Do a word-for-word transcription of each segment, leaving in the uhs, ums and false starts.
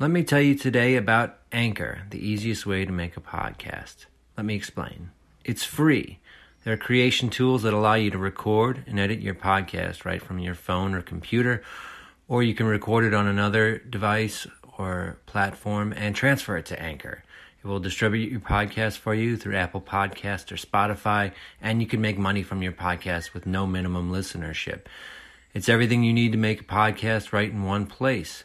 Let me tell you today about Anchor, the easiest way to make a podcast. Let me explain. It's free. There are creation tools that allow you to record and edit your podcast right from your phone or computer, or you can record it on another device or platform and transfer it to Anchor. It will distribute your podcast for you through Apple Podcasts or Spotify, and you can make money from your podcast with no minimum listenership. It's everything you need to make a podcast right in one place.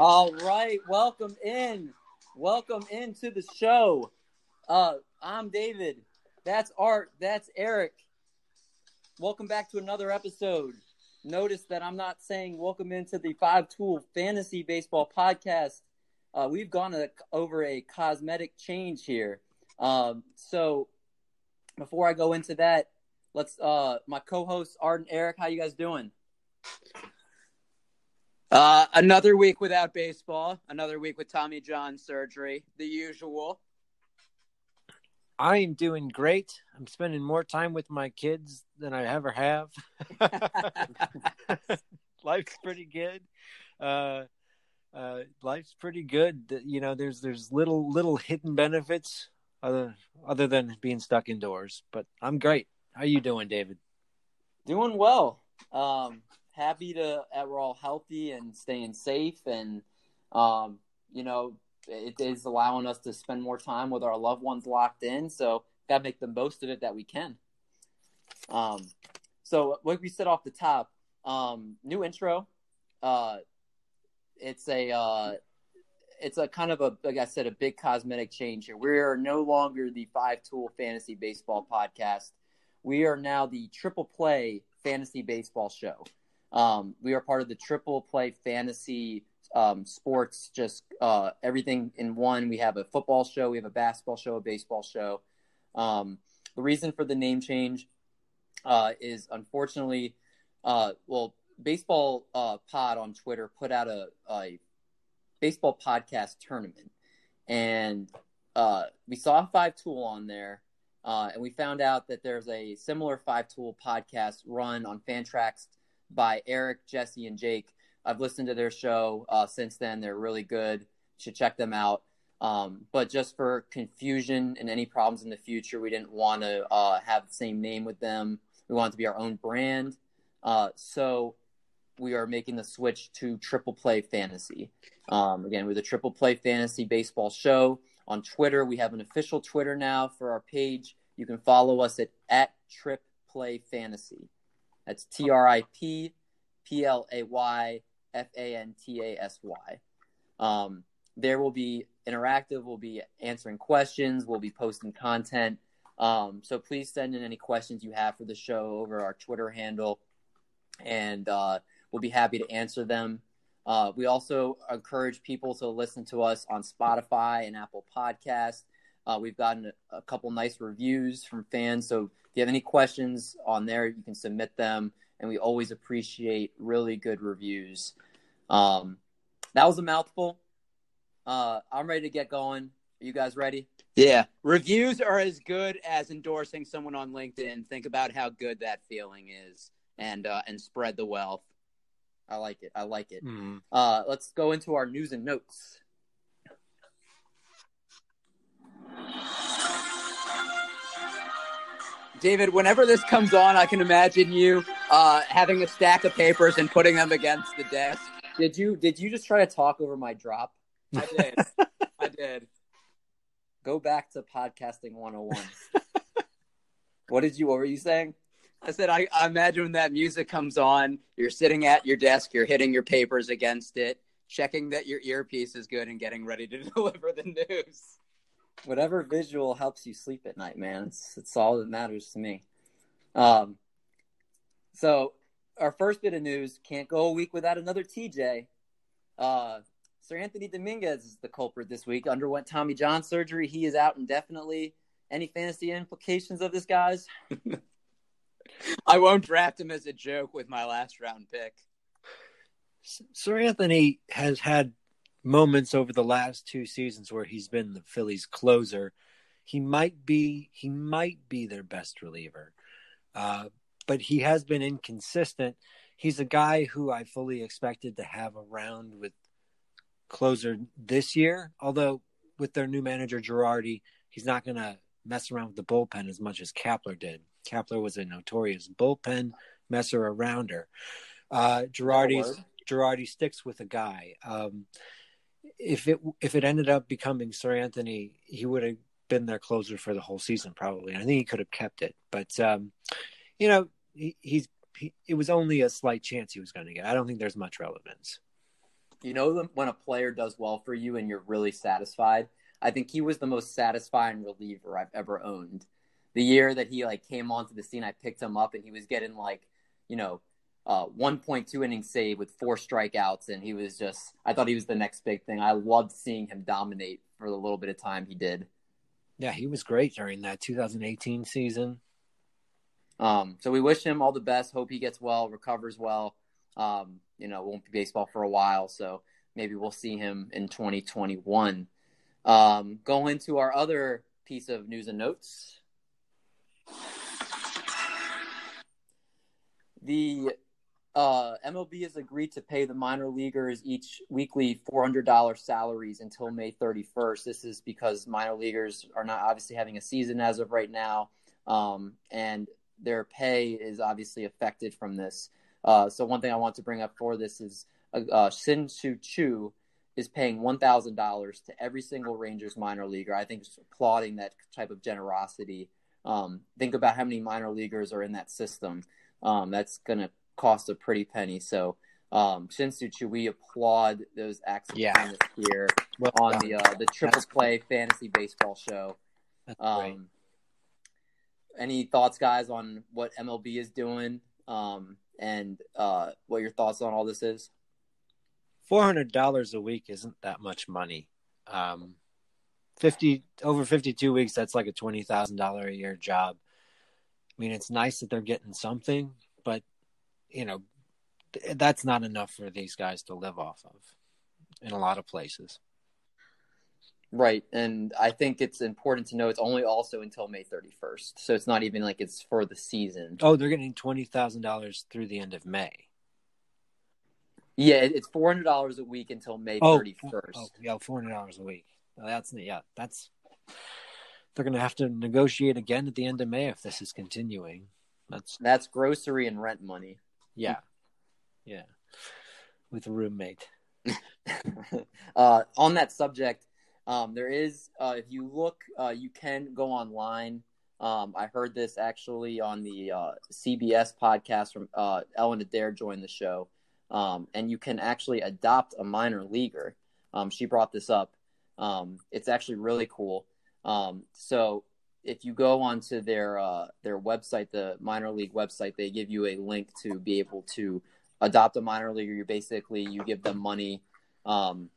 All right, welcome in. Welcome into the show. Uh, I'm David. That's Art. That's Eric. Welcome back to another episode. Notice that I'm not saying welcome into the Five Tool Fantasy Baseball Podcast. Uh, we've gone a, over a cosmetic change here. Um, so before I go into that, let's. Uh, my co-hosts Art and Eric, how you guys doing? Uh, another week without baseball, another week with Tommy John surgery, the usual. I am doing great. I'm spending more time with my kids than I ever have. Life's pretty good. Uh, uh, life's pretty good. You know, there's, there's little, little hidden benefits other, other than being stuck indoors, but I'm great. How you doing, David? Doing well. Um, Happy to that we're all healthy and staying safe, and um, you know, it is allowing us to spend more time with our loved ones locked in. So gotta make the most of it that we can. Um, so like we said off the top, um, new intro. Uh, it's a uh, it's a kind of a like I said, a big cosmetic change here. We are no longer the Five Tool Fantasy Baseball Podcast. We are now the Triple Play Fantasy Baseball Show. Um, we are part of the Triple Play Fantasy um, Sports, just uh, everything in one. We have a football show, we have a basketball show, a baseball show. Um, the reason for the name change uh, is unfortunately, uh, well, Baseball uh, Pod on Twitter put out a, a baseball podcast tournament, and uh, we saw Five Tool on there. Uh, and we found out that there's a similar Five Tool podcast run on Fantrax by Eric, Jesse, and Jake. I've listened to their show uh, since then. They're really good. You should check them out. Um, but just for confusion and any problems in the future, we didn't want to uh, have the same name with them. We wanted to be our own brand. Uh, so we are making the switch to Triple Play Fantasy. Um, again, we're the Triple Play Fantasy Baseball Show. On Twitter, we have an official Twitter now for our page. You can follow us at, at Trip Play Fantasy. That's T R I P P L A Y F A N T A S Y. Um, there will be interactive. We'll be answering questions. We'll be posting content. Um, so please send in any questions you have for the show over our Twitter handle, and uh, we'll be happy to answer them. Uh, we also encourage people to listen to us on Spotify and Apple Podcasts. Uh, we've gotten a, a couple nice reviews from fans. So if you have any questions on there, you can submit them. And we always appreciate really good reviews. Um, that was a mouthful. Uh, I'm ready to get going. Are you guys ready? Yeah. Reviews are as good as endorsing someone on LinkedIn. Think about how good that feeling is, and uh, and spread the wealth. I like it. I like it. Mm. Uh, let's go into our news and notes. David, whenever this comes on, I can imagine you uh, having a stack of papers and putting them against the desk. Did you Did you just try to talk over my drop? I did. I did. Go back to podcasting one oh one. What did you, what were you saying? I said, I, I imagine when that music comes on, you're sitting at your desk, you're hitting your papers against it, checking that your earpiece is good and getting ready to deliver the news. whatever visual helps you sleep at night, man. It's it's all that matters to me. Um, so our first bit of news, can't go a week without another T J. Uh, Seranthony Domínguez is the culprit this week. Underwent Tommy John surgery. He is out indefinitely. Any fantasy implications of this, guys? I won't draft him as a joke with my last round pick. Seranthony has had moments over the last two seasons where he's been the Phillies' closer. He might be he might be their best reliever, uh, but he has been inconsistent. He's a guy who I fully expected to have a round with closer this year, although with their new manager, Girardi, he's not going to mess around with the bullpen as much as Kapler did. Kapler was a notorious bullpen messer arounder. Uh, Girardi's, Girardi sticks with a guy. Um, if it if it ended up becoming Seranthony, he would have been their closer for the whole season probably. I think he could have kept it, but um, you know, he, he's he, it was only a slight chance he was going to get. I don't think there's much relevance. You know, when a player does well for you and you're really satisfied. I think he was the most satisfying reliever I've ever owned. The year that he like came onto the scene, I picked him up and he was getting like, you know, uh, one point two inning save with four strikeouts. And he was just, I thought he was the next big thing. I loved seeing him dominate for the little bit of time he did. Yeah, he was great during that two thousand eighteen season. Um, so we wish him all the best. Hope he gets well, recovers well. Um, you know, won't be baseball for a while. So maybe we'll see him in twenty twenty-one. Um, going to our other piece of news and notes. The uh, M L B has agreed to pay the minor leaguers each weekly four hundred dollars salaries until May thirty-first. This is because minor leaguers are not obviously having a season as of right now, um, and their pay is obviously affected from this. Uh, so one thing I want to bring up for this is uh, uh, Shin-Soo Choo is paying one thousand dollars to every single Rangers minor leaguer. I think just applauding that type of generosity. Um, think about how many minor leaguers are in that system. Um, that's going to cost a pretty penny. So, um, Shin-Soo Choo, we applaud those acts of kindness here well on the, uh, the Triple Play Fantasy Baseball Show. Um, any thoughts, guys, on what M L B is doing, um, and uh, what your thoughts on all this is? four hundred dollars a week isn't that much money. Um, fifty over fifty-two weeks, that's like a twenty thousand dollars a year job. I mean, it's nice that they're getting something, but, you know, th- that's not enough for these guys to live off of in a lot of places. Right, and I think it's important to know it's only also until May thirty-first, so it's not even like it's for the season. Oh, they're getting twenty thousand dollars through the end of May. Yeah, it's four hundred dollars a week until May thirty first. Oh, oh, yeah, four hundred dollars a week. That's yeah, that's they're gonna have to negotiate again at the end of May if this is continuing. That's that's grocery and rent money. Yeah, yeah, with a roommate. uh, on that subject, um, there is uh, if you look, uh, you can go online. Um, I heard this actually on the uh, C B S podcast from uh, Ellen Adair joined the show. Um, and you can actually adopt a minor leaguer. Um, she brought this up. Um, it's actually really cool. Um, so if you go onto their uh, their website, the minor league website, they give you a link to be able to adopt a minor leaguer. You basically you give them money um,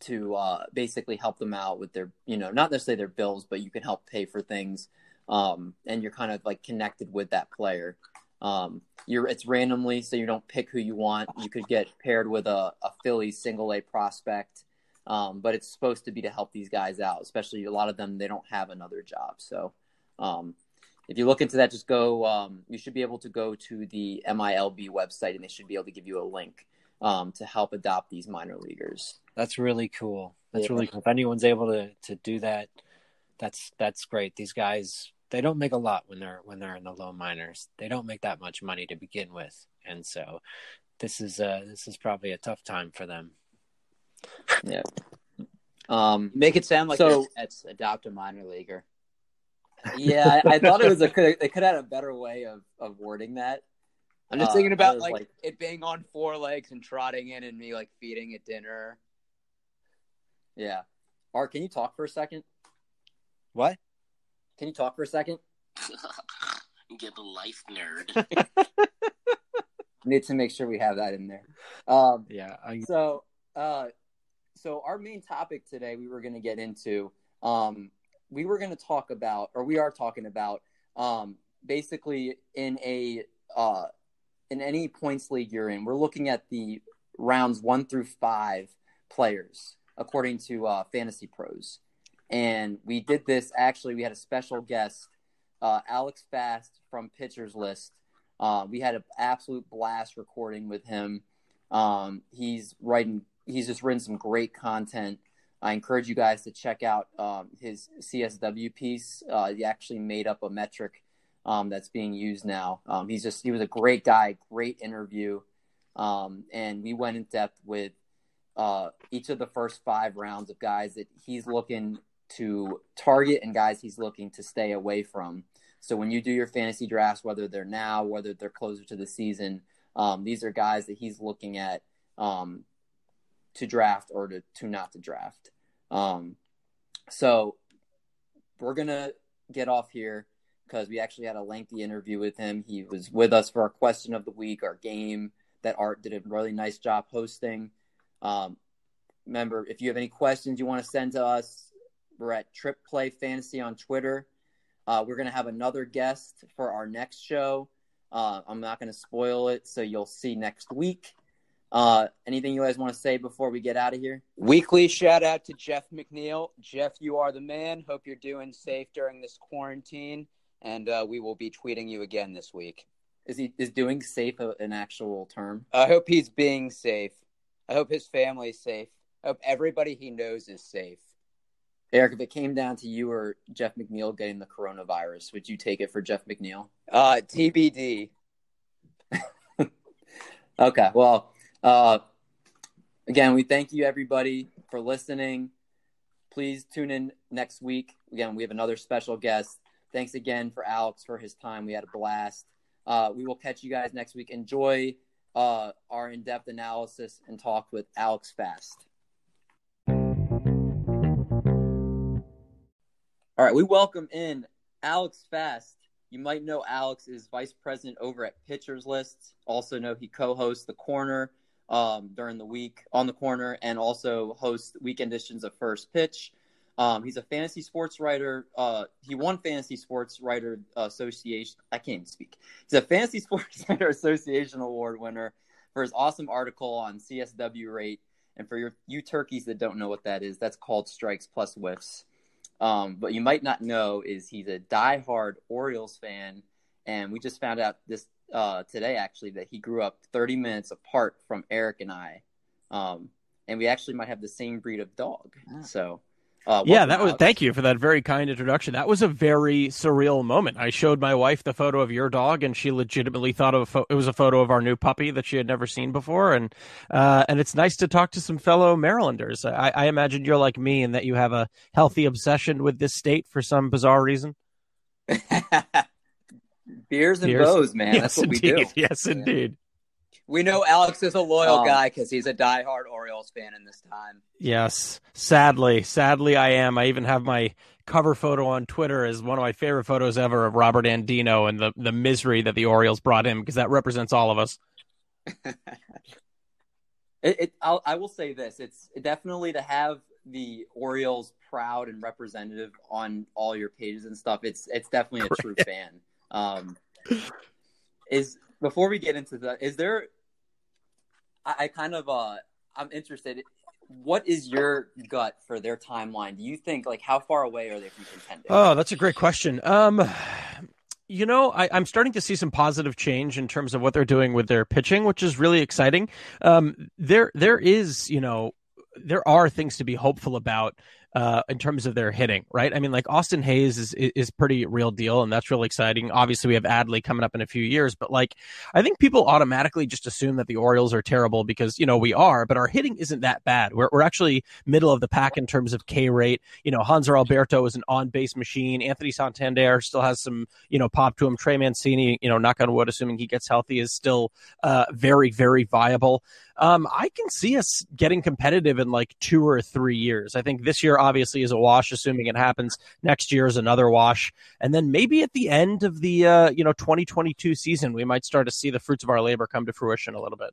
to uh, basically help them out with their, you know, not necessarily their bills, but you can help pay for things. Um, and you're kind of like connected with that player. Um, you're it's randomly, so you don't pick who you want. You could get paired with a, a Philly single A prospect, um, but it's supposed to be to help these guys out, especially a lot of them, they don't have another job. So, um, if you look into that, just go, um, you should be able to go to the M I L B website and they should be able to give you a link, um, to help adopt these minor leaguers. That's really cool. That's yeah. really cool. If anyone's able to, to do that, that's, that's great. These guys, they don't make a lot when they're when they're in the low minors. They don't make that much money to begin with, and so this is uh this is probably a tough time for them. Yeah. Um, make it sound like so, that's adopt a minor leaguer. Yeah, I, I thought it was a could they could have had a better way of, of wording that. I'm just uh, thinking about like, like it being on four legs and trotting in and me like feeding at dinner. Yeah. Art, can you talk for a second? What? Can you talk for a second? Give a life, nerd. Need to make sure we have that in there. Um, yeah. I... So, uh, so our main topic today we were going to get into, um, we were going to talk about, or we are talking about, um, basically in a uh, in any points league you're in, we're looking at the rounds one through five players according to uh, Fantasy Pros, and we did this. Actually, we had a special guest, uh, Alex Fast from Pitchers List. Uh, we had an absolute blast recording with him. Um, he's writing, he's just written some great content. I encourage you guys to check out um, his C S W piece. Uh, he actually made up a metric um, that's being used now. Um, he's just, he was a great guy, great interview. Um, and we went in depth with uh, each of the first five rounds of guys that he's looking to target and guys he's looking to stay away from. So when you do your fantasy drafts, whether they're now, whether they're closer to the season, um, these are guys that he's looking at um, to draft or to, to not to draft. Um, so we're going to get off here because we actually had a lengthy interview with him. He was with us for our question of the week, our game that Art did a really nice job hosting. Um, remember, if you have any questions you want to send to us, we're at Triple Play Fantasy on Twitter. Uh, we're going to have another guest for our next show. Uh, I'm not going to spoil it, so you'll see next week. Uh, anything you guys want to say before we get out of here? Weekly shout-out to Jeff McNeil. Jeff, you are the man. Hope you're doing safe during this quarantine, and uh, we will be tweeting you again this week. Is he is doing safe a, an actual term? I hope he's being safe. I hope his family's safe. I hope everybody he knows is safe. Eric, if it came down to you or Jeff McNeil getting the coronavirus, would you take it for Jeff McNeil? Uh, T B D. Okay. Well, uh, again, we thank you, everybody, for listening. Please tune in next week. Again, we have another special guest. Thanks again for Alex for his time. We had a blast. Uh, we will catch you guys next week. Enjoy uh, our in-depth analysis and talk with Alex Fast. All right, we welcome in Alex Fast. You might know Alex is vice president over at Pitchers List. Also know he co-hosts The Corner um, during the week on The Corner and also hosts weekend editions of First Pitch. Um, he's a fantasy sports writer. Uh, he won Fantasy Sports Writer Association. I can't even speak. He's a Fantasy Sports Writer Association Award winner for his awesome article on C S W rate. And for your, you turkeys that don't know what that is, that's called strikes plus whiffs. Um, but you might not know is he's a diehard Orioles fan, and we just found out this uh, today actually that he grew up thirty minutes apart from Eric and I, um, and we actually might have the same breed of dog. So, uh, yeah, that was. Thank you for that very kind introduction. That was a very surreal moment. I showed my wife the photo of your dog, and she legitimately thought of a fo- it was a photo of our new puppy that she had never seen before. And uh, and it's nice to talk to some fellow Marylanders. I, I imagine you're like me in that you have a healthy obsession with this state for some bizarre reason. Beers and bows, man. Yes, that's what indeed. we do. Yes, yeah. indeed. We know Alex is a loyal um, guy because he's a diehard Orioles fan in this time. Yes. Sadly. Sadly, I am. I even have my cover photo on Twitter as one of my favorite photos ever of Robert Andino and the, the misery that the Orioles brought him because that represents all of us. it, it, I'll, I will say this. It's definitely to have the Orioles proud and representative on all your pages and stuff. It's it's definitely a true fan. Um, is Before we get into that, is there – I kind of, uh, I'm interested. What is your gut for their timeline? Do you think, like, how far away are they from contending? Oh, that's a great question. Um, you know, I, I'm starting to see some positive change in terms of what they're doing with their pitching, which is really exciting. Um, there, there is, you know, there are things to be hopeful about. Uh, in terms of their hitting, right? I mean, like Austin Hayes is is pretty real deal, and that's really exciting. Obviously, we have Adley coming up in a few years, but like, I think people automatically just assume that the Orioles are terrible because, you know, we are, but our hitting isn't that bad. We're we're actually middle of the pack in terms of K rate. You know, Hanser Alberto is an on-base machine. Anthony Santander still has some, you know, pop to him. Trey Mancini, you know, knock on wood, assuming he gets healthy, is still uh, very, very viable. um, I can see us getting competitive in like two or three years. I think this year obviously is a wash, assuming it happens. Next year is another wash. And then maybe at the end of the uh, you know twenty twenty-two season, we might start to see the fruits of our labor come to fruition a little bit.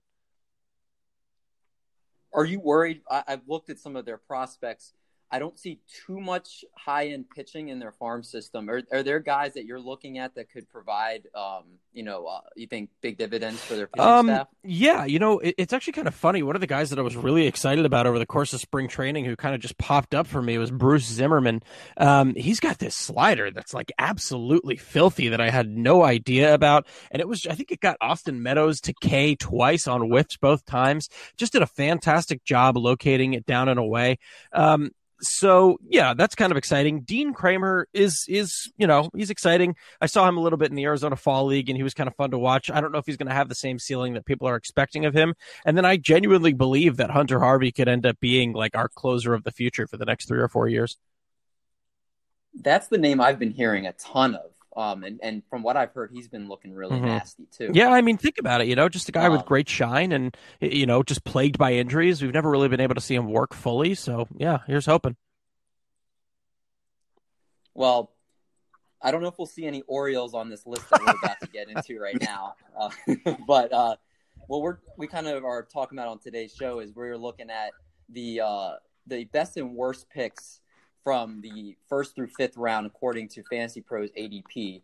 Are you worried? I, I've looked at some of their prospects. I don't see too much high-end pitching in their farm system. Are, are there guys that you're looking at that could provide, um, you know, uh, you think big dividends for their pitching um, staff? Yeah, you know, it, it's actually kind of funny. One of the guys that I was really excited about over the course of spring training who kind of just popped up for me was Bruce Zimmerman. Um, he's got this slider that's, like, absolutely filthy that I had no idea about. And it was, I think it got Austin Meadows to K twice on whiffs both times. Just did a fantastic job locating it down and away. Um, So, yeah, that's kind of exciting. Dean Kramer is, is you know, he's exciting. I saw him a little bit in the Arizona Fall League, and he was kind of fun to watch. I don't know if he's going to have the same ceiling that people are expecting of him. And then I genuinely believe that Hunter Harvey could end up being, like, our closer of the future for the next three or four years. That's the name I've been hearing a ton of. Um, and, and from what I've heard, he's been looking really mm-hmm. nasty, too. Yeah, I mean, think about it, you know, just a guy um, with great shine and, you know, just plagued by injuries. We've never really been able to see him work fully. So, yeah, here's hoping. Well, I don't know if we'll see any Orioles on this list that we're about to get into right now. Uh, but uh, what we're, we kind of are talking about on today's show is we're looking at the uh, the best and worst picks from the first through fifth round, according to Fantasy Pros A D P.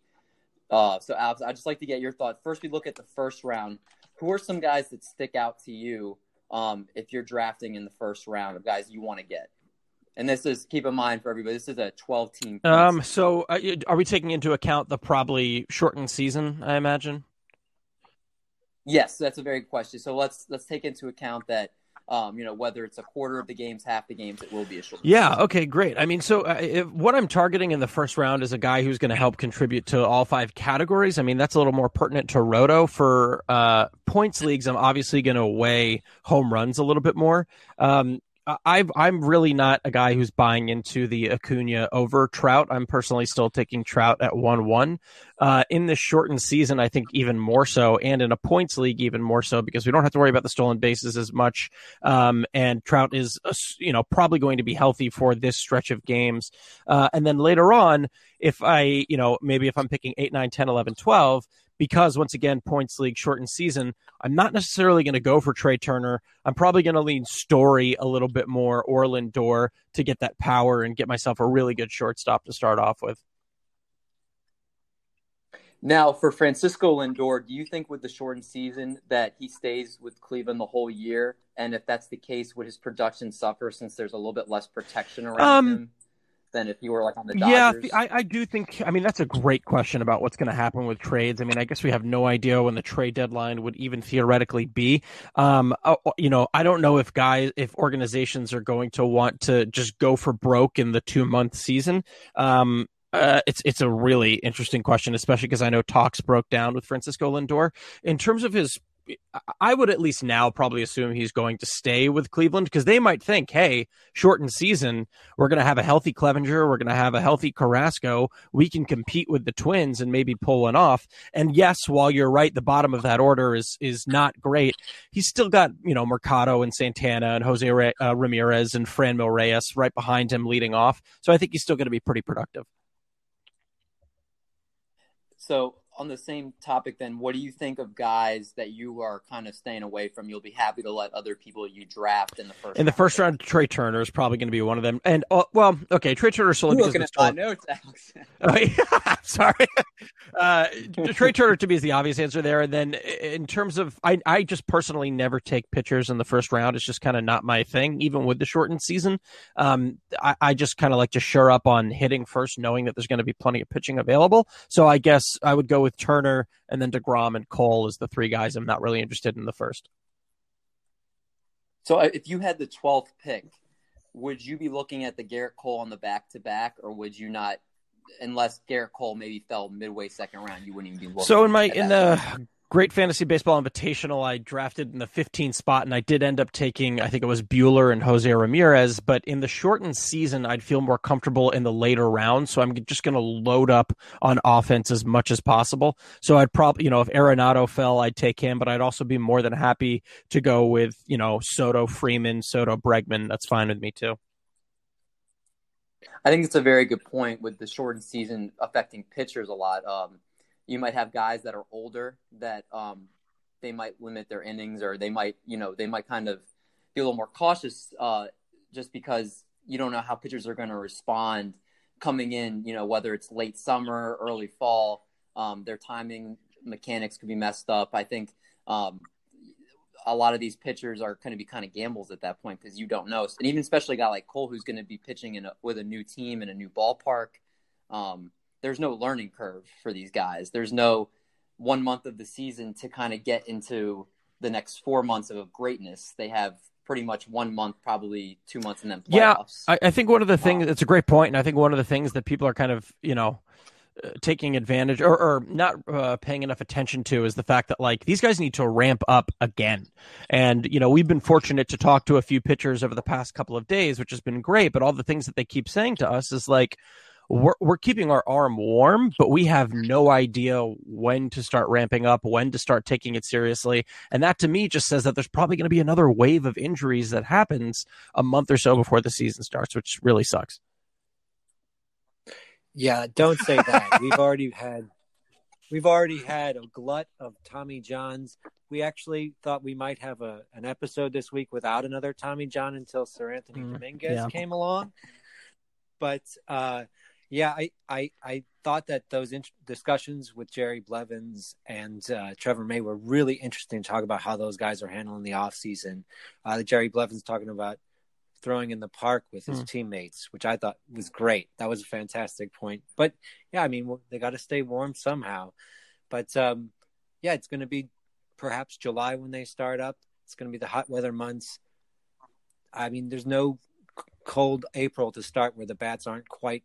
Uh, so, Alex, I'd just like to get your thoughts. First, we look at the first round. Who are some guys that stick out to you um, if you're drafting in the first round of guys you want to get? And this is, keep in mind for everybody, this is a twelve-team. Um, so uh, are we taking into account the probably shortened season, I imagine? Yes, that's a very good question. So let's let's take into account that Um, you know, whether it's a quarter of the games, half the games, it will be a short. Yeah. Okay, great. I mean, so uh, if, what I'm targeting in the first round is a guy who's going to help contribute to all five categories. I mean, that's a little more pertinent to Roto. For uh, points leagues, I'm obviously going to weigh home runs a little bit more. Um, I've, I'm really not a guy who's buying into the Acuna over Trout. I'm personally still taking Trout at one one. Uh, in this shortened season, I think even more so, and in a points league even more so, because we don't have to worry about the stolen bases as much. Um, and Trout is, uh, you know, probably going to be healthy for this stretch of games. Uh, and then later on, if I, you know, maybe if I'm picking eight, nine, ten, eleven, twelve, because, once again, points league, shortened season, I'm not necessarily going to go for Trea Turner. I'm probably going to lean Story a little bit more or Lindor to get that power and get myself a really good shortstop to start off with. Now, for Francisco Lindor, do you think with the shortened season that he stays with Cleveland the whole year? And if that's the case, would his production suffer since there's a little bit less protection around um, him than if you were like on the Dodgers? Yeah, I, I do think, I mean, that's a great question about what's going to happen with trades. I mean, I guess we have no idea when the trade deadline would even theoretically be. Um, uh, you know, I don't know if guys, if organizations are going to want to just go for broke in the two month season. Um, Uh, it's it's a really interesting question, especially because I know talks broke down with Francisco Lindor. In terms of his, I would at least now probably assume he's going to stay with Cleveland because they might think, hey, shortened season, we're going to have a healthy Clevinger, we're going to have a healthy Carrasco, we can compete with the Twins and maybe pull one off. And yes, while you're right, the bottom of that order is is not great. He's still got, you know, Mercado and Santana and Jose Ra- uh, Ramirez and Franmil Reyes right behind him leading off. So I think he's still going to be pretty productive. So on the same topic, then, what do you think of guys that you are kind of staying away from? You'll be happy to let other people you draft in the first round. In the round first round, Trea Turner is probably going to be one of them. And, uh, well, okay, Trea Turner solely You're because of the notes, Alex. Oh, yeah, sorry. Uh, Trea Turner to me is the obvious answer there. And then in terms of, I, I just personally never take pitchers in the first round. It's just kind of not my thing, even with the shortened season. Um, I, I just kind of like to shore up on hitting first, knowing that there's going to be plenty of pitching available. So I guess I would go with Turner and then DeGrom and Cole as the three guys I'm not really interested in the first. So if you had the twelfth pick, would you be looking at the Garrett Cole on the back-to-back, or would you not, unless Garrett Cole maybe fell midway second round, you wouldn't even be looking at that? So in my in the Great fantasy baseball invitational. I drafted in the fifteenth spot, and I did end up taking, I think it was Buehler and Jose Ramirez, but in the shortened season, I'd feel more comfortable in the later rounds. So I'm just going to load up on offense as much as possible. So I'd probably, you know, if Arenado fell, I'd take him, but I'd also be more than happy to go with, you know, Soto, Freeman, Soto, Bregman. That's fine with me too. I think it's a very good point with the shortened season affecting pitchers a lot. Um, You might have guys that are older that um, they might limit their innings, or they might, you know, they might kind of be a little more cautious uh, just because you don't know how pitchers are going to respond coming in, you know, whether it's late summer, early fall, um, their timing mechanics could be messed up. I think um, a lot of these pitchers are going to be kind of gambles at that point because you don't know. And even especially a guy like Cole, who's going to be pitching in a, with a new team in a new ballpark, um, there's no learning curve for these guys. There's no one month of the season to kind of get into the next four months of greatness. They have pretty much one month, probably two months, and then playoffs. Yeah, I, I think one of the things, it's a great point, and I think one of the things that people are kind of, you know, uh, taking advantage or, or not uh, paying enough attention to is the fact that, like, these guys need to ramp up again. And, you know, we've been fortunate to talk to a few pitchers over the past couple of days, which has been great, but all the things that they keep saying to us is, like, We're, we're keeping our arm warm, but we have no idea when to start ramping up, when to start taking it seriously. And that to me just says that there's probably going to be another wave of injuries that happens a month or so before the season starts, which really sucks. Yeah, don't say that. We've already had we've already had a glut of Tommy Johns. We actually thought we might have a, an episode this week without another Tommy John until Seranthony Domínguez mm, yeah. came along. But uh Yeah, I, I, I thought that those in- discussions with Jerry Blevins and uh, Trevor May were really interesting to talk about how those guys are handling the offseason. Uh, Jerry Blevins talking about throwing in the park with his mm. teammates, which I thought was great. That was a fantastic point. But, yeah, I mean, they got to stay warm somehow. But, um, yeah, it's going to be perhaps July when they start up. It's going to be the hot weather months. I mean, there's no cold April to start where the bats aren't quite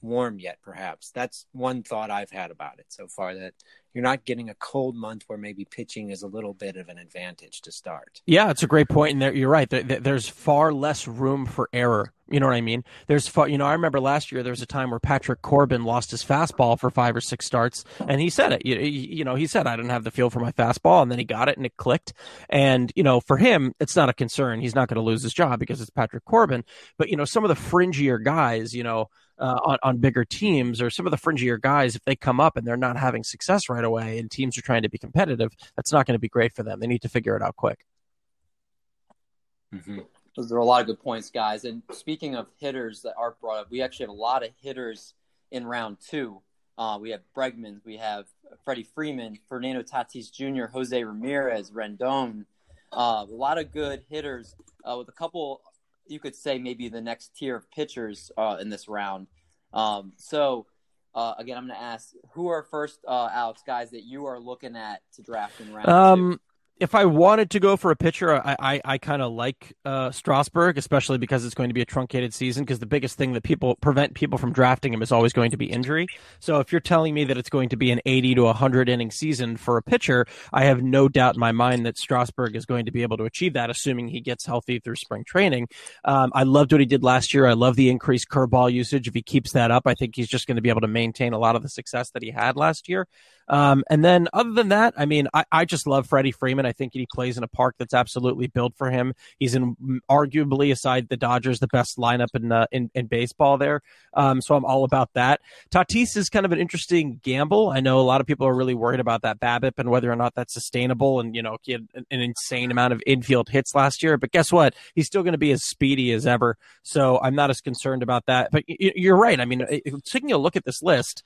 warm yet, perhaps. That's one thought I've had about it so far, that you're not getting a cold month where maybe pitching is a little bit of an advantage to start. Yeah, it's a great point, and there, you're right. There, there's far less room for error. You know what I mean? There's far, you know, I remember last year there was a time where Patrick Corbin lost his fastball for five or six starts, and he said it. You, you know, he said, I didn't have the feel for my fastball, and then he got it, and it clicked. And, you know, for him, it's not a concern. He's not going to lose his job because it's Patrick Corbin. But, you know, some of the fringier guys, you know, Uh, on, on bigger teams, or some of the fringier guys, if they come up and they're not having success right away and teams are trying to be competitive, that's not going to be great for them. They need to figure it out quick. Mm-hmm. Those are a lot of good points, guys. And speaking of hitters that Art brought up, we actually have a lot of hitters in round two. Uh, we have Bregman, we have Freddie Freeman, Fernando Tatis Junior, Jose Ramirez, Rendon. Uh, a lot of good hitters uh, with a couple – you could say maybe the next tier of pitchers uh, in this round. Um, so, uh, again, I'm going to ask, who are first, uh, Alex, guys that you are looking at to draft in round um, two? If I wanted to go for a pitcher, I I, I kind of like uh, Strasburg, especially because it's going to be a truncated season, because the biggest thing that people prevent people from drafting him is always going to be injury. So if you're telling me that it's going to be an eighty to one hundred inning season for a pitcher, I have no doubt in my mind that Strasburg is going to be able to achieve that, assuming he gets healthy through spring training. Um, I loved what he did last year. I love the increased curveball usage. If he keeps that up, I think he's just going to be able to maintain a lot of the success that he had last year. Um, and then other than that, I mean, I, I just love Freddie Freeman. I think he plays in a park that's absolutely built for him. He's in arguably, aside the Dodgers, the best lineup in uh, in, in baseball there. Um, so I'm all about that. Tatis is kind of an interesting gamble. I know a lot of people are really worried about that BABIP and whether or not that's sustainable. And, you know, he had an, an insane amount of infield hits last year. But guess what? He's still going to be as speedy as ever. So I'm not as concerned about that. But you're right. I mean, taking a look at this list,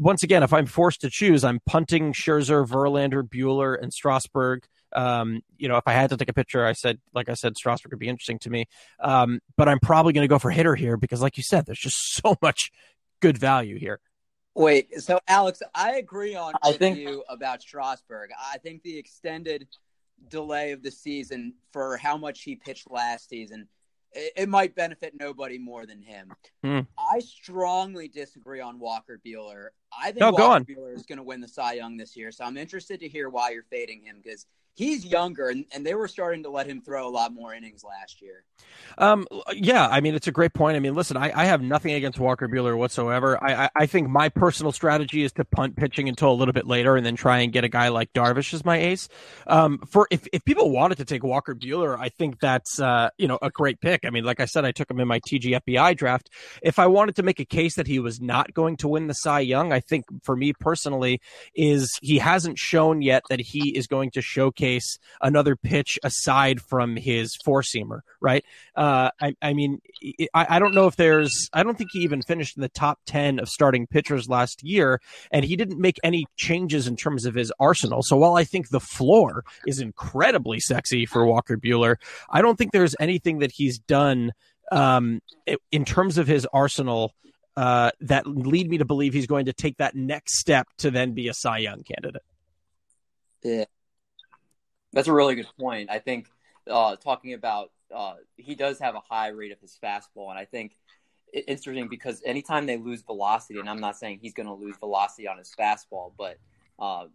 once again, if I'm forced to choose, I'm punting Scherzer, Verlander, Buehler, and Strasburg. Um, you know, if I had to take a pitcher, I said, like I said, Strasburg would be interesting to me. Um, but I'm probably going to go for hitter here because, like you said, there's just so much good value here. Wait, so Alex, I agree on I with think... you about Strasburg. I think the extended delay of the season for how much he pitched last season it, it might benefit nobody more than him. Mm. I strongly disagree on Walker Buehler. I think no, Walker Buehler is going to win the Cy Young this year, so I'm interested to hear why you're fading him, because he's younger, and, and they were starting to let him throw a lot more innings last year. Um, yeah, I mean, it's a great point. I mean, listen, I, I have nothing against Walker Buehler whatsoever. I, I, I think my personal strategy is to punt pitching until a little bit later and then try and get a guy like Darvish as my ace. Um, for if, if people wanted to take Walker Buehler, I think that's uh, you know, a great pick. I mean, like I said, I took him in my T G F B I draft. If I wanted to make a case that he was not going to win the Cy Young, I think for me personally is he hasn't shown yet that he is going to showcase another pitch aside from his four-seamer, right? Uh, I, I mean, I, I don't know if there's – I don't think he even finished in the top ten of starting pitchers last year, and he didn't make any changes in terms of his arsenal. So while I think the floor is incredibly sexy for Walker Buehler, I don't think there's anything that he's done um, in terms of his arsenal – Uh, that lead me to believe he's going to take that next step to then be a Cy Young candidate. Yeah, that's a really good point. I think uh, talking about uh, he does have a high rate of his fastball, and I think it's interesting because anytime they lose velocity, and I'm not saying he's going to lose velocity on his fastball, but uh,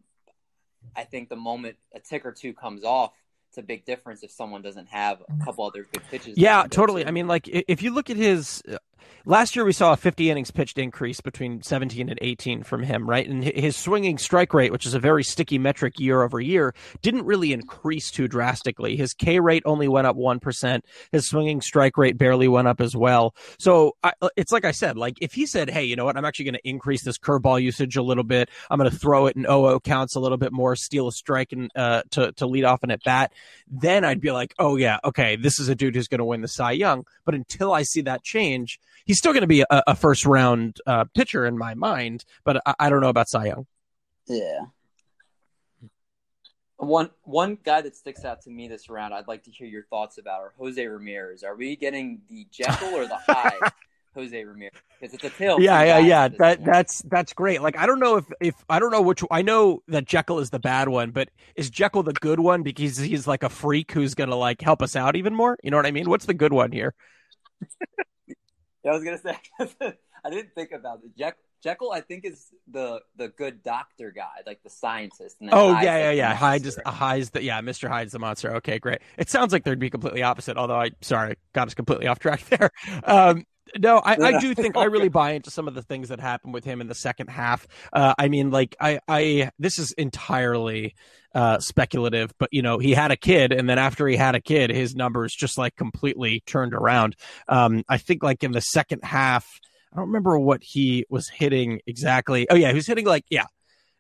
I think the moment a tick or two comes off, it's a big difference if someone doesn't have a couple other good pitches. Yeah, totally. I mean, like if you look at his uh, last year, we saw a fifty innings pitched increase between seventeen and eighteen from him, right? And his swinging strike rate, which is a very sticky metric year over year, didn't really increase too drastically. His K rate only went up one percent. His swinging strike rate barely went up as well. So I, it's like I said, like if he said, hey, you know what, I'm actually going to increase this curveball usage a little bit. I'm going to throw it in oh oh counts a little bit more, steal a strike and uh, to, to lead off an at bat. Then I'd be like, oh, yeah, okay, this is a dude who's going to win the Cy Young. But until I see that change, he's still going to be a, a first-round uh, pitcher in my mind, but I, I don't know about Cy Young. Yeah. One one guy that sticks out to me this round I'd like to hear your thoughts about are Jose Ramirez. Are we getting the Jekyll or the Hyde? Jose Ramirez, because it's a tail. Yeah, yeah, yeah. That point. that's that's great. Like I don't know if, if I don't know which. I know that Jekyll is the bad one, but is Jekyll the good one because he's like a freak who's gonna like help us out even more? You know what I mean? What's the good one here? I was gonna say I didn't think about it. Jekyll, Jekyll I think is the the good doctor guy, like the scientist. And oh Hyde's yeah, yeah, yeah. Hyde just Hyde's the yeah. Mister Hyde's the monster. Okay, great. It sounds like they'd be completely opposite. Although I sorry got us completely off track there. Um, No, I, I do think I really buy into some of the things that happened with him in the second half. Uh, I mean, like I, I this is entirely uh, speculative, but, you know, he had a kid and then after he had a kid, his numbers just like completely turned around. Um, I think like in the second half, I don't remember what he was hitting exactly. Oh, yeah, he was hitting like, yeah,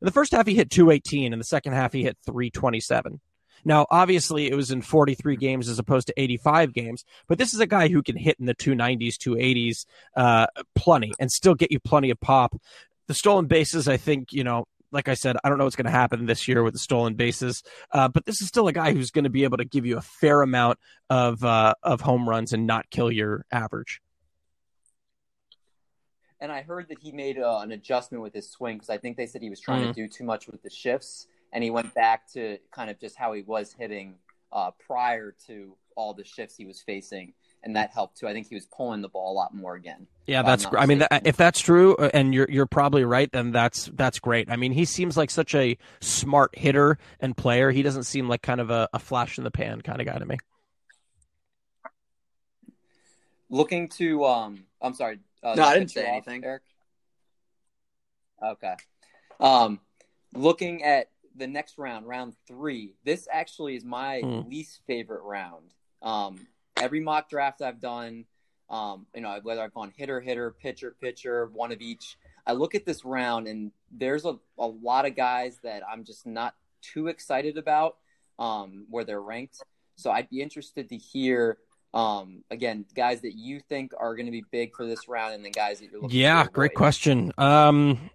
in the first half, he hit two eighteen and the second half, he hit three twenty-seven. Now, obviously, it was in forty-three games as opposed to eighty-five games, but this is a guy who can hit in the two nineties, two eighties uh, plenty and still get you plenty of pop. The stolen bases, I think, you know, like I said, I don't know what's going to happen this year with the stolen bases, uh, but this is still a guy who's going to be able to give you a fair amount of uh, of home runs and not kill your average. And I heard that he made uh, an adjustment with his swing because I think they said he was trying mm-hmm. to do too much with the shifts. And he went back to kind of just how he was hitting uh, prior to all the shifts he was facing. And that helped too. I think he was pulling the ball a lot more again. Yeah, that's great. I mean, that, if that's true, and you're you're probably right, then that's that's great. I mean, he seems like such a smart hitter and player. He doesn't seem like kind of a, a flash in the pan kind of guy to me. Looking to, um, I'm sorry. Uh, no, I didn't say anything, Eric. Okay. Um, looking at the next round, round three, this actually is my mm. least favorite round. Um, every mock draft I've done, um, you know, whether I've gone hitter, hitter, pitcher, pitcher, one of each, I look at this round and there's a, a lot of guys that I'm just not too excited about um, where they're ranked. So I'd be interested to hear Um, again, guys that you think are going to be big for this round and the guys that you're looking yeah, for. Yeah, great question. Um,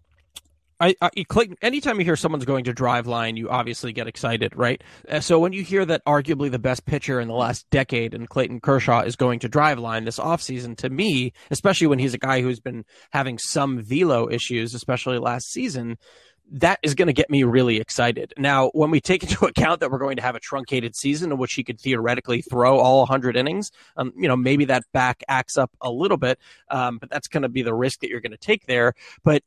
I, I Clayton, anytime you hear someone's going to drive line, you obviously get excited, right? So when you hear that arguably the best pitcher in the last decade and Clayton Kershaw is going to drive line this offseason, to me, especially when he's a guy who's been having some velo issues, especially last season, that is going to get me really excited. Now, when we take into account that we're going to have a truncated season in which he could theoretically throw all one hundred innings, um, you know, maybe that back acts up a little bit, um, but that's going to be the risk that you're going to take there. But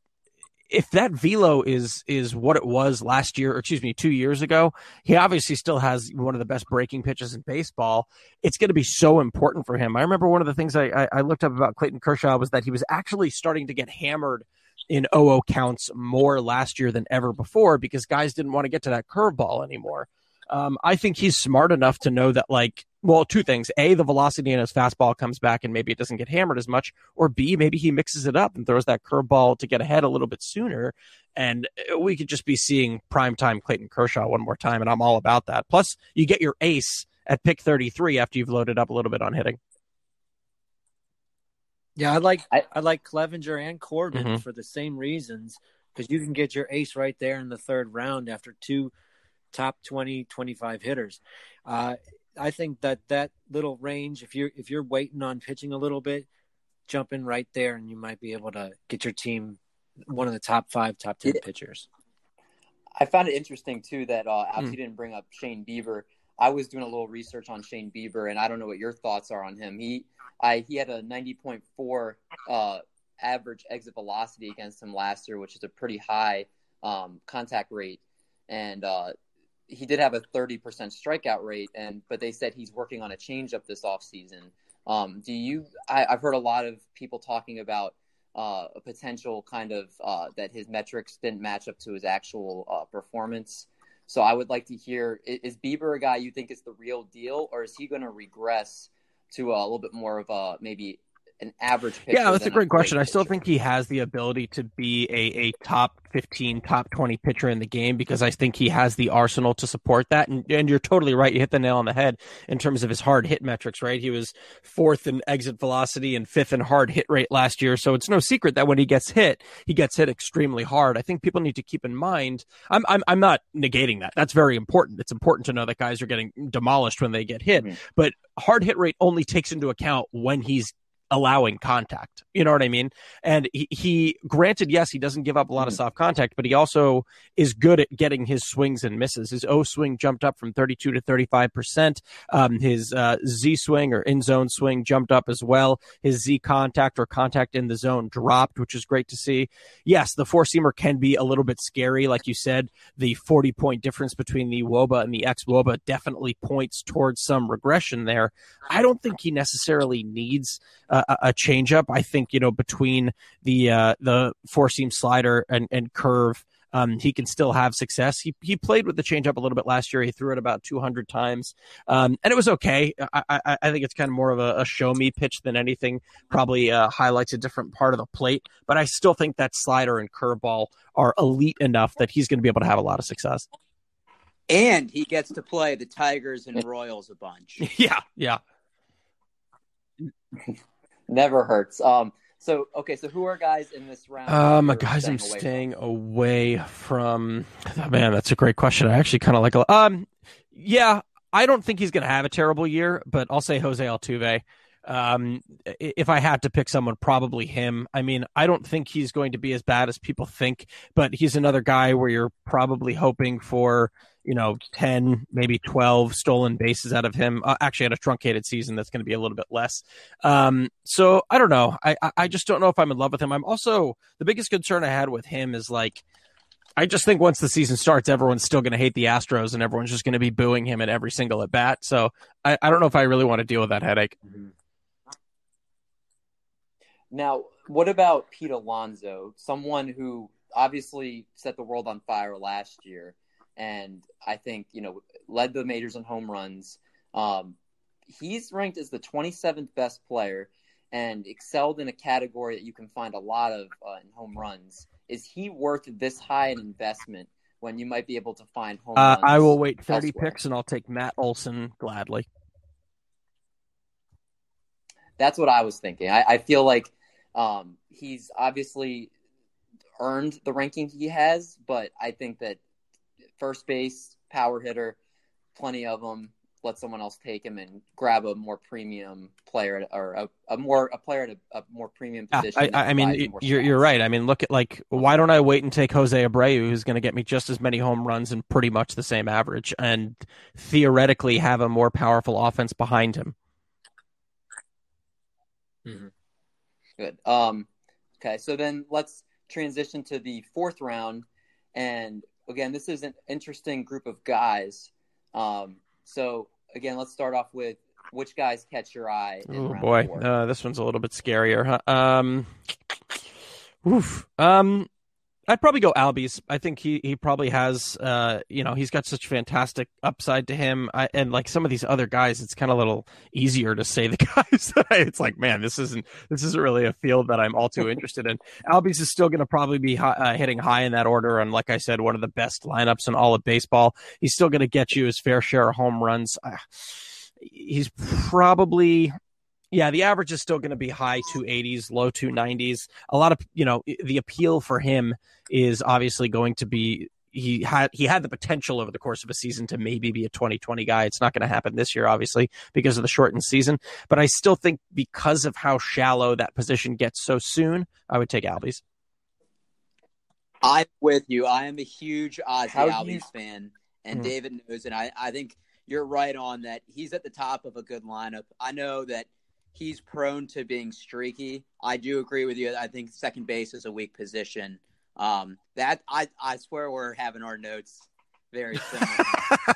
if that velo is is what it was last year, or excuse me, two years ago, he obviously still has one of the best breaking pitches in baseball. It's going to be so important for him. I remember one of the things I, I, I looked up about Clayton Kershaw was that he was actually starting to get hammered in oh oh counts more last year than ever before because guys didn't want to get to that curveball anymore. Um, I think he's smart enough to know that, like, well, two things. A, the velocity in his fastball comes back and maybe it doesn't get hammered as much. Or B, maybe he mixes it up and throws that curveball to get ahead a little bit sooner. And we could just be seeing primetime Clayton Kershaw one more time, and I'm all about that. Plus, you get your ace at pick thirty-three after you've loaded up a little bit on hitting. Yeah, I like I, I like Clevinger and Corbin mm-hmm. for the same reasons, because you can get your ace right there in the third round after two top twenty, twenty-five hitters. Uh, I think that that little range, if you're, if you're waiting on pitching a little bit, jump in right there and you might be able to get your team one of the top five, top ten it, pitchers. I found it interesting, too, that uh, Alps, mm. you didn't bring up Shane Bieber. I was doing a little research on Shane Bieber, and I don't know what your thoughts are on him. He I he had a ninety point four uh, average exit velocity against him last year, which is a pretty high um, contact rate. And uh, he did have a thirty percent strikeout rate, and but they said he's working on a changeup this offseason. Um, do you? I, I've heard a lot of people talking about uh, a potential kind of uh, that his metrics didn't match up to his actual uh, performance. So I would like to hear, is Bieber a guy you think is the real deal, or is he going to regress to a little bit more of a maybe an average pitcher? Yeah, that's a great question. I still think he has the ability to be a, a top fifteen, top twenty pitcher in the game, because I think he has the arsenal to support that. And, and you're totally right. You hit the nail on the head in terms of his hard hit metrics, right? He was fourth in exit velocity and fifth in hard hit rate last year. So it's no secret that when he gets hit, he gets hit extremely hard. I think people need to keep in mind, I'm I'm, I'm not negating that. That's very important. It's important to know that guys are getting demolished when they get hit. Mm-hmm. But hard hit rate only takes into account when he's allowing contact, you know what I mean? And he, he, granted, yes, he doesn't give up a lot of soft contact, but he also is good at getting his swings and misses. His O swing jumped up from thirty-two to thirty-five percent. Um, his uh, Z swing or in zone swing jumped up as well. His Z contact or contact in the zone dropped, which is great to see. Yes, the four seamer can be a little bit scary, like you said. The forty point difference between the W O B A and the ex-W O B A definitely points towards some regression there. I don't think he necessarily needs Uh, a changeup. I think, you know, between the uh, the four seam slider and, and curve, um, he can still have success. He he played with the changeup a little bit last year. He threw it about two hundred times, um, and it was okay. I, I, I think it's kind of more of a, a show me pitch than anything. Probably uh, highlights a different part of the plate, but I still think that slider and curveball are elite enough that he's going to be able to have a lot of success. And he gets to play the Tigers and Royals a bunch. Yeah, yeah. Never hurts. Um, so, okay, so who are guys in this round? Um, guys I'm staying away from. Oh, man, that's a great question. I actually kind of like a, Um, yeah, I don't think he's going to have a terrible year, but I'll say Jose Altuve. Um, if I had to pick someone, probably him. I mean, I don't think he's going to be as bad as people think, but he's another guy where you're probably hoping for, you know, ten, maybe twelve stolen bases out of him. Uh, actually, at a truncated season, that's going to be a little bit less. Um, so I don't know. I, I just don't know if I'm in love with him. I'm also, the biggest concern I had with him is like, I just think once the season starts, everyone's still going to hate the Astros and everyone's just going to be booing him at every single at bat. So I, I don't know if I really want to deal with that headache. Mm-hmm. Now, what about Pete Alonso, someone who obviously set the world on fire last year and I think, you know, led the majors in home runs. Um, he's ranked as the twenty-seventh best player and excelled in a category that you can find a lot of uh, in home runs. Is he worth this high an investment when you might be able to find home uh, runs? I will wait thirty elsewhere? Picks and I'll take Matt Olson gladly. That's what I was thinking. I, I feel like Um, he's obviously earned the ranking he has, but I think that first base, power hitter, plenty of them. let someone else take him and grab a more premium player or a, a more a player at a, a more premium position. I, I, I mean, you're, you're right. I mean, look at like, why don't I wait and take Jose Abreu, who's going to get me just as many home runs and pretty much the same average, and theoretically have a more powerful offense behind him. Mm-hmm. Good. Um, okay, so then let's transition to the fourth round. And again, this is an interesting group of guys. Um, so again, let's start off with which guys catch your eye. Oh boy, uh, this one's a little bit scarier. Huh? Um, oof. Um, I'd probably go Albies. I think he he probably has. Uh, you know, he's got such fantastic upside to him. I, and like some of these other guys, it's kind of a little easier to say the guys. That I, it's like, man, this isn't this isn't really a field that I'm all too interested in. Albies is still going to probably be high, uh, hitting high in that order, and like I said, one of the best lineups in all of baseball. He's still going to get you his fair share of home runs. Uh, he's probably. Yeah, the average is still going to be high two eighties, low two nineties. A lot of, you know, the appeal for him is obviously going to be he had he had the potential over the course of a season to maybe be a twenty twenty guy. It's not going to happen this year, obviously, because of the shortened season. But I still think because of how shallow that position gets so soon, I would take Albies. I'm with you. I am a huge Ozzie Albies you... fan, and mm-hmm. David knows, and I, I think you're right on that. He's at the top of a good lineup. I know that he's prone to being streaky. I do agree with you. I think second base is a weak position. Um, that I, I swear we're having our notes very similar.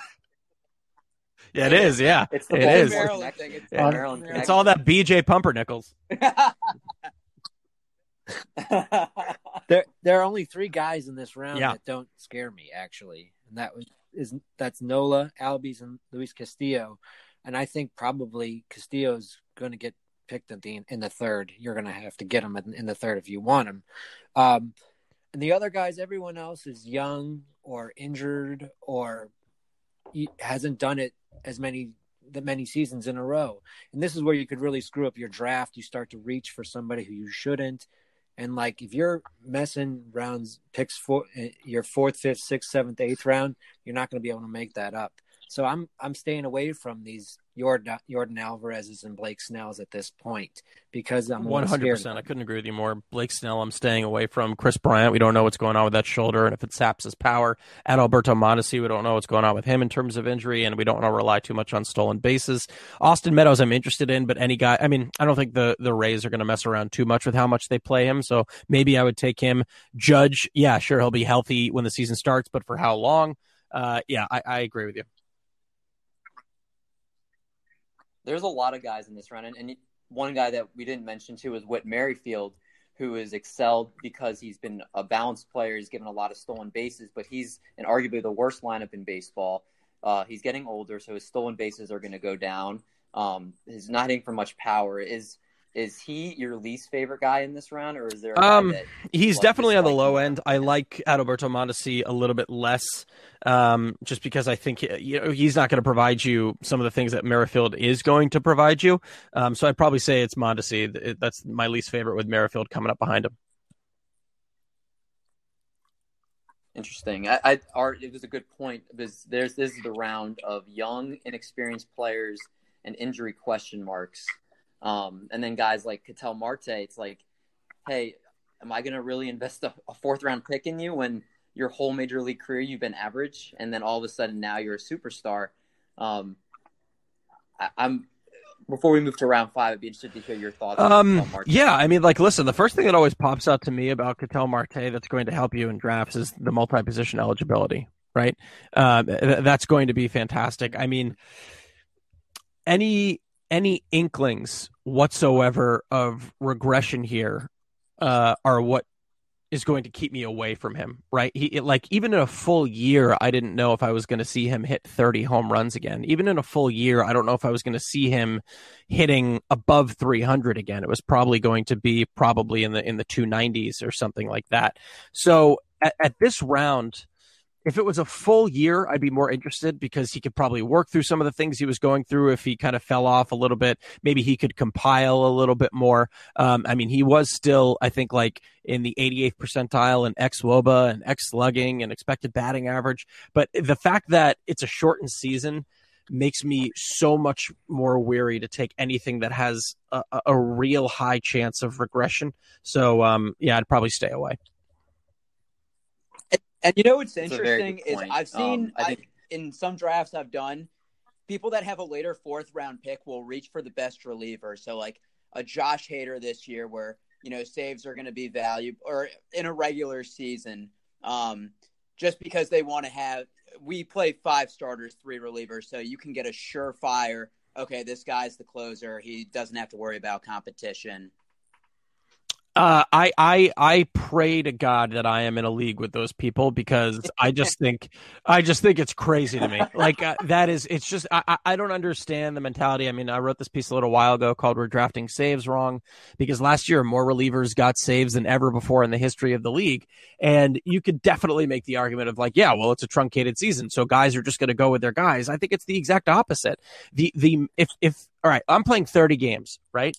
yeah, it is. Yeah, it's the it is. Maryland thing. It's, yeah. Maryland connection. It's all that B J Pumpernickels. there, there are only three guys in this round yeah. that don't scare me, actually, and that was is that's Nola, Albies, and Luis Castillo. And I think probably Castillo's going to get picked at the, in the third. You're going to have to get him in, in the third if you want him. Um, and the other guys, everyone else is young or injured or hasn't done it as many that many seasons in a row. And this is where you could really screw up your draft. You start to reach for somebody who you shouldn't. And like if you're messing rounds, picks for your fourth, fifth, sixth, seventh, eighth round, you're not going to be able to make that up. So I'm I'm staying away from these Jordan, Jordan Alvarez's and Blake Snell's at this point because I'm one hundred percent. I couldn't agree with you more. Blake Snell, I'm staying away from. Kris Bryant, we don't know what's going on with that shoulder and if it saps his power. Adalberto Mondesi, we don't know what's going on with him in terms of injury, and we don't want to rely too much on stolen bases. Austin Meadows, I'm interested in, but any guy, I mean, I don't think the, the Rays are going to mess around too much with how much they play him, so maybe I would take him. Judge, yeah, sure, he'll be healthy when the season starts, but for how long? Uh, yeah, I, I agree with you. There's a lot of guys in this round, and, and one guy that we didn't mention too is Whit Merrifield, who has excelled because he's been a balanced player. He's given a lot of stolen bases, but he's in arguably the worst lineup in baseball. Uh, he's getting older, so his stolen bases are going to go down. Um, he's not hitting for much power. Is is he your least favorite guy in this round, or is there a guy um, that he's definitely on the low end? I like Adalberto Mondesi a little bit less. Um, just because I think you know he's not going to provide you some of the things that Merrifield is going to provide you. Um, so I'd probably say it's Mondesi. That's my least favorite with Merrifield coming up behind him. Interesting. I, I Art, it was a good point. This, there's, this is the round of young, inexperienced players and injury question marks. Um, and then guys like Ketel Marte, it's like, hey, am I going to really invest a, a fourth round pick in you when your whole major league career, you've been average, and then all of a sudden now you're a superstar. Um, I, I'm before we move to round five, I'd be interested to hear your thoughts um, on Ketel Marte. Yeah, I mean, like, listen, the first thing that always pops out to me about Ketel Marte that's going to help you in drafts is the multi-position eligibility, right? Uh, th- that's going to be fantastic. I mean, any any inklings whatsoever of regression here uh, are what is going to keep me away from him, right? He it, like even in a full year, I didn't know if I was going to see him hit thirty home runs again. Even in a full year, I don't know if I was going to see him hitting above three hundred again. It was probably going to be probably in the in the two nineties or something like that. So at, at this round, if it was a full year, I'd be more interested because he could probably work through some of the things he was going through. If he kind of fell off a little bit, maybe he could compile a little bit more. Um, I mean, he was still, I think, like in the eighty-eighth percentile in ex-W O B A and ex-slugging and expected batting average. But the fact that it's a shortened season makes me so much more wary to take anything that has a, a real high chance of regression. So, um, yeah, I'd probably stay away. And, and you know what's interesting is I've seen um, I think... I, in some drafts I've done, people that have a later fourth round pick will reach for the best reliever. So like a Josh Hader this year where, you know, saves are going to be valuable, or in a regular season, um, just because they want to have – we play five starters, three relievers, so you can get a surefire, okay, this guy's the closer. He doesn't have to worry about competition. Uh, I, I I pray to God that I am in a league with those people, because I just think I just think it's crazy to me. Like uh, that is, it's just I I don't understand the mentality. I mean, I wrote this piece a little while ago called "We're Drafting Saves Wrong," because last year more relievers got saves than ever before in the history of the league, and you could definitely make the argument of like, yeah, well, it's a truncated season, so guys are just going to go with their guys. I think it's the exact opposite. The the if if all right, I'm playing thirty games, right,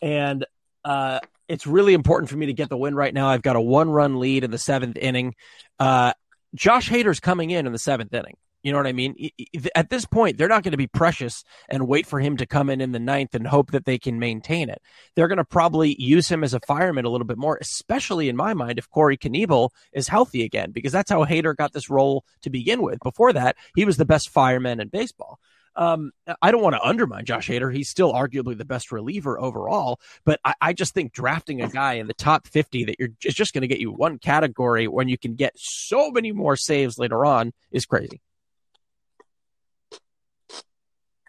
and uh. It's really important for me to get the win right now. I've got a one-run lead in the seventh inning. Uh, Josh Hader's coming in in the seventh inning. You know what I mean? At this point, they're not going to be precious and wait for him to come in in the ninth and hope that they can maintain it. They're going to probably use him as a fireman a little bit more, especially in my mind if Corey Knebel is healthy again, because that's how Hader got this role to begin with. Before that, he was the best fireman in baseball. Um, I don't want to undermine Josh Hader. He's still arguably the best reliever overall, but I, I just think drafting a guy in the top fifty that you're is just going to get you one category when you can get so many more saves later on is crazy.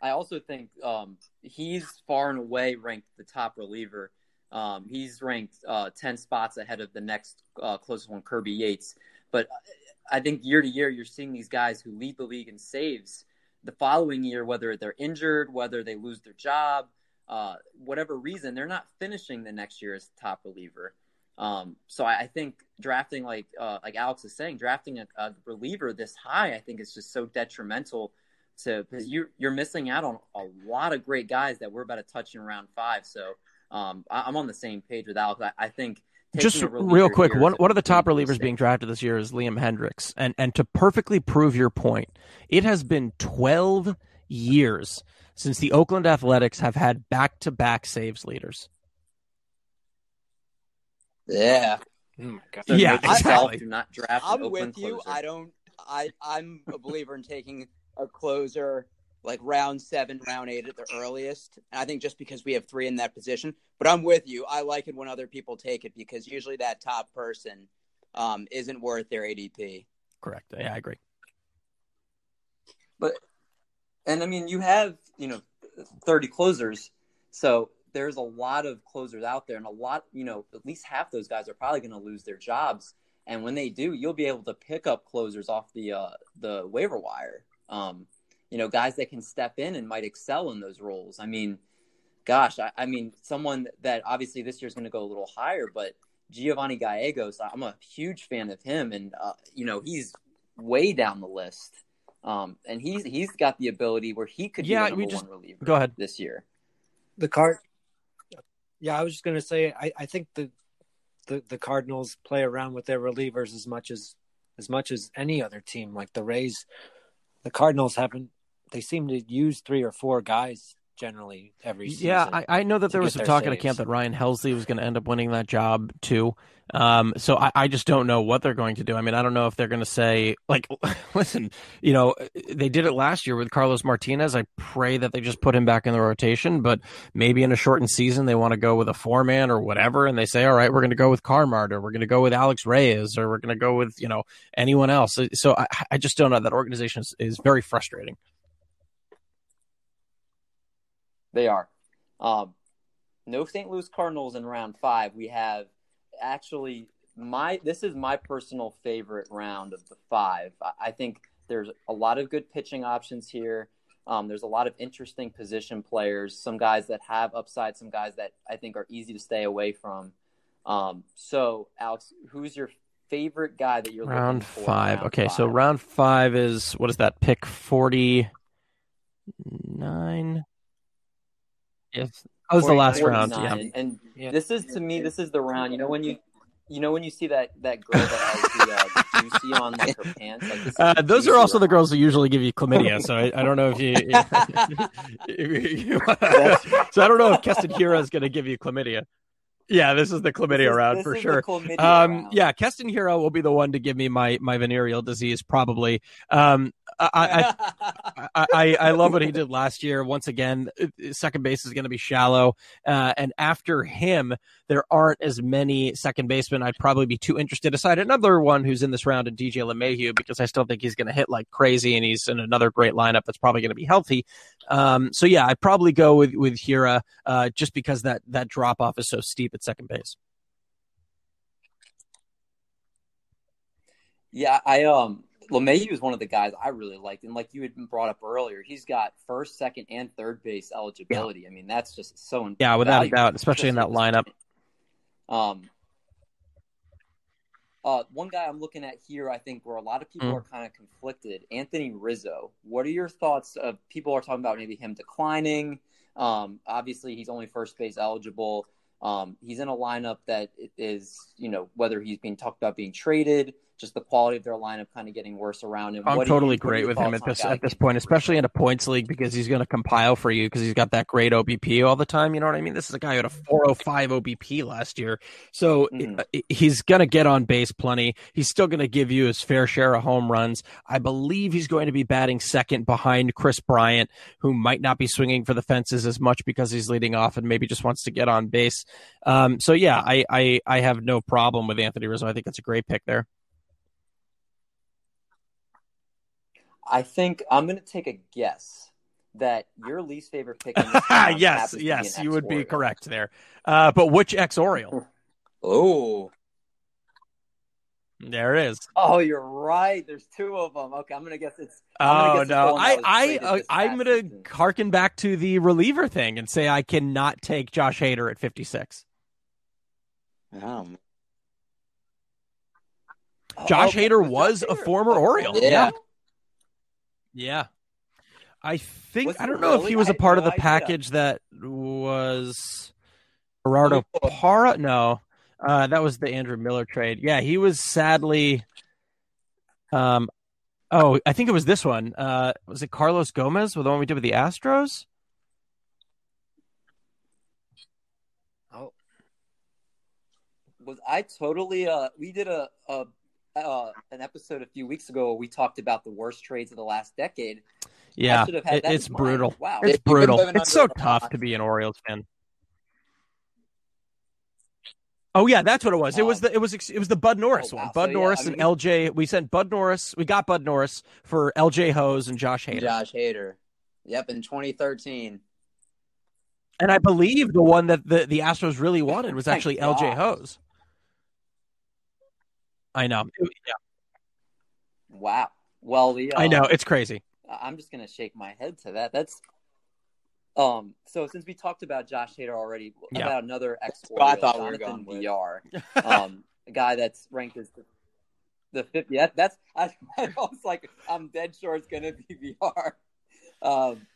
I also think um, he's far and away ranked the top reliever. Um, he's ranked uh, ten spots ahead of the next uh, closest one, Kirby Yates. But I think year to year, you're seeing these guys who lead the league in saves the following year, whether they're injured, whether they lose their job, uh, whatever reason, they're not finishing the next year as top reliever. Um, so I, I think drafting, like uh, like Alex is saying, drafting a, a reliever this high, I think is just so detrimental to because you're, you're missing out on a lot of great guys that we're about to touch in round five. So um, I, I'm on the same page with Alex. I, I think Just real quick, one one of the top relievers being drafted this year is Liam Hendricks. And and to perfectly prove your point, it has been twelve years since the Oakland Athletics have had back-to-back saves leaders. Yeah. Oh my God. So yeah, exactly. Do not draft I'm Oakland with you. Closer. I don't I I'm a believer in taking a closer like round seven, round eight at the earliest. And I think just because we have three in that position, but I'm with you. I like it when other people take it because usually that top person um, isn't worth their A D P. Correct. Yeah, I agree. But, and I mean, you have, you know, thirty closers. So there's a lot of closers out there and a lot, you know, at least half those guys are probably going to lose their jobs. And when they do, you'll be able to pick up closers off the, uh, the waiver wire. Um, You know, guys that can step in and might excel in those roles. I mean, gosh, I, I mean, someone that obviously this year's going to go a little higher, but Giovanni Gallegos, I'm a huge fan of him. And, uh, you know, he's way down the list. Um, and he's he's got the ability where he could yeah, be a number just, one reliever go ahead. This year. The card, Yeah, I was just going to say, I, I think the, the the Cardinals play around with their relievers as much as as much as any other team. Like the Rays, the Cardinals haven't. They seem to use three or four guys generally every season. Yeah, I, I know that there was some talk at a camp that Ryan Helsley was going to end up winning that job too. Um, so I, I just don't know what they're going to do. I mean, I don't know if they're going to say, like, listen, you know, they did it last year with Carlos Martinez. I pray that they just put him back in the rotation, but maybe in a shortened season, they want to go with a four-man or whatever, and they say, all right, we're going to go with Carmart, or we're going to go with Alex Reyes, or we're going to go with, you know, anyone else. So, so I, I just don't know. That organization is, is very frustrating. They are. Um, no Saint Louis Cardinals in round five. We have actually my – this is my personal favorite round of the five. I think there's a lot of good pitching options here. Um, there's a lot of interesting position players, some guys that have upside, some guys that I think are easy to stay away from. Um, so, Alex, who's your favorite guy that you're round looking for? Five. Round okay, five. Okay, so round five is – what is that, pick forty-nine? Yes, that was the last round. Yeah, and, and yeah. This is to me, this is the round. You know when you, you know when you see that that girl that has the, uh, the you see on like her pants. Like, this uh, those are also the girls who usually give you chlamydia. So I, I don't know if you. If, if you so I don't know if Keston Hira is going to give you chlamydia. Yeah, this is the chlamydia round for sure. Um, yeah, Keston Hira will be the one to give me my, my venereal disease probably. Um, I, I, I, I I love what he did last year. Once again, second base is going to be shallow, uh, and after him, there aren't as many second basemen I'd probably be too interested. Aside another one who's in this round, in D J LeMahieu, because I still think he's going to hit like crazy, and he's in another great lineup that's probably going to be healthy. Um, so yeah, I'd probably go with with Hira uh, just because that that drop off is so steep at second base. Yeah, I um. LeMahieu is one of the guys I really liked. And like you had brought up earlier, he's got first, second, and third base eligibility. Yeah. I mean, that's just so important. Yeah, without a doubt, especially in that lineup. Um, uh, one guy I'm looking at here, I think, where a lot of people mm. are kind of conflicted, Anthony Rizzo. What are your thoughts? Of people are talking about maybe him declining. Um, obviously, he's only first base eligible. Um, he's in a lineup that is, you know, whether he's being talked about being traded, just the quality of their lineup kind of getting worse around him. I'm what totally you, great with him at this at this point, especially in a points league, because he's going to compile for you because he's got that great O B P all the time. You know what I mean? This is a guy who had a four oh five O B P last year. So mm. it, it, he's going to get on base plenty. He's still going to give you his fair share of home runs. I believe he's going to be batting second behind Kris Bryant, who might not be swinging for the fences as much because he's leading off and maybe just wants to get on base. Um, so, yeah, I, I, I have no problem with Anthony Rizzo. I think that's a great pick there. I think I'm going to take a guess that your least favorite pick in this round yes, yes, you would be correct there. Uh, but which ex-Oriole? Oh. There it is. Oh, you're right. There's two of them. Okay, I'm going to guess it's I'm Oh, guess no. I, I, uh, I'm going to harken back to the reliever thing and say I cannot take Josh Hader at fifty-six. Um. Josh oh, Hader was Josh a Hader. former Oriole. Yeah. yeah. Yeah, I think was I don't know really? if he was a part no of the idea. package that was Gerardo oh. Parra. No, uh, that was the Andrew Miller trade. Yeah, he was sadly. Um, oh, I think it was this one. Uh, was it Carlos Gomez? The one we did with the Astros? Oh, was I totally? Uh, we did a a. Uh, an episode a few weeks ago where we talked about the worst trades of the last decade. Yeah, it, it's brutal. Wow. It's brutal. It's so tough to be an Orioles fan. Oh yeah, that's what it was. It um, was the it was it was the Bud Norris oh, wow. one. Bud so, Norris yeah, I mean, and L J. We sent Bud Norris. We got Bud Norris for L J Hose and Josh Hader. Josh Hader. Yep, in twenty thirteen. And I believe the one that the, the Astros really wanted was actually L J Hose. I know. Yeah. Wow. Well, the, uh, I know it's crazy. I'm just going to shake my head to that. That's um. So since we talked about Josh Hader already, yeah. about another ex-Oriole, I thought Jonathan we were going V R, um, a guy that's ranked as the, the fifth. Yeah, that's I, I was like, I'm dead sure it's going to be V R. Um,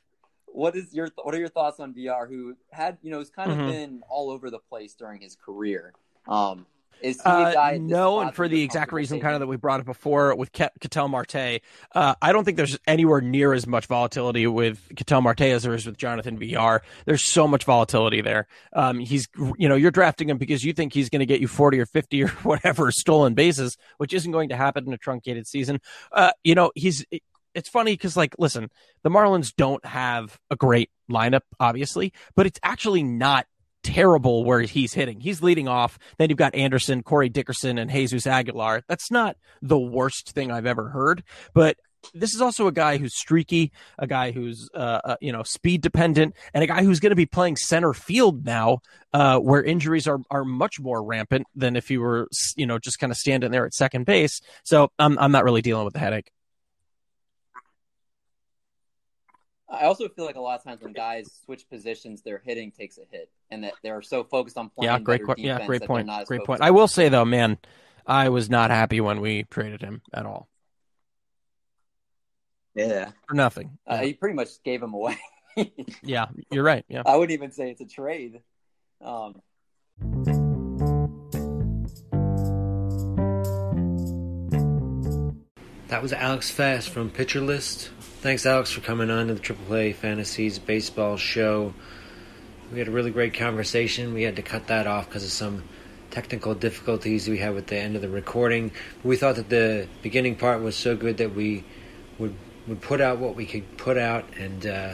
what is your what are your thoughts on V R? Who had you know has kind of mm-hmm. been all over the place during his career. Um. Is he a guy uh, no, and for the exact reason kind of that we brought up before with Ket- Ketel Marte, uh, I don't think there's anywhere near as much volatility with Ketel Marte as there is with Jonathan V R. There's so much volatility there. Um, he's, you know, you're drafting him because you think he's going to get you forty or fifty or whatever stolen bases, which isn't going to happen in a truncated season. Uh, you know, he's. It's funny because, like, listen, the Marlins don't have a great lineup, obviously, but it's actually not terrible where he's hitting. He's leading off. Then you've got Anderson, Corey Dickerson, and Jesus Aguilar. That's not the worst thing I've ever heard, but this is also a guy who's streaky, a guy who's, uh, uh, you know, speed dependent, and a guy who's going to be playing center field now, uh, where injuries are, are much more rampant than if you were, you know, just kind of standing there at second base. So I'm, I'm not really dealing with the headache. I also feel like a lot of times when guys switch positions, their hitting takes a hit, and that they're so focused on playing. Yeah, great point. Yeah, great point. Great point. I will say though, man, I was not happy when we traded him at all. Yeah, for nothing. Uh, yeah. You pretty much gave him away. Yeah, you're right. Yeah, I wouldn't even say it's a trade. Um... That was Alex Fast from Pitcher List. Thanks, Alex, for coming on to the Triple Play Fantasy Baseball Show. We had a really great conversation. We had to cut that off because of some technical difficulties we had with the end of the recording. But we thought that the beginning part was so good that we would would put out what we could put out, and uh,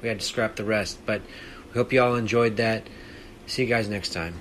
we had to scrap the rest. But we hope you all enjoyed that. See you guys next time.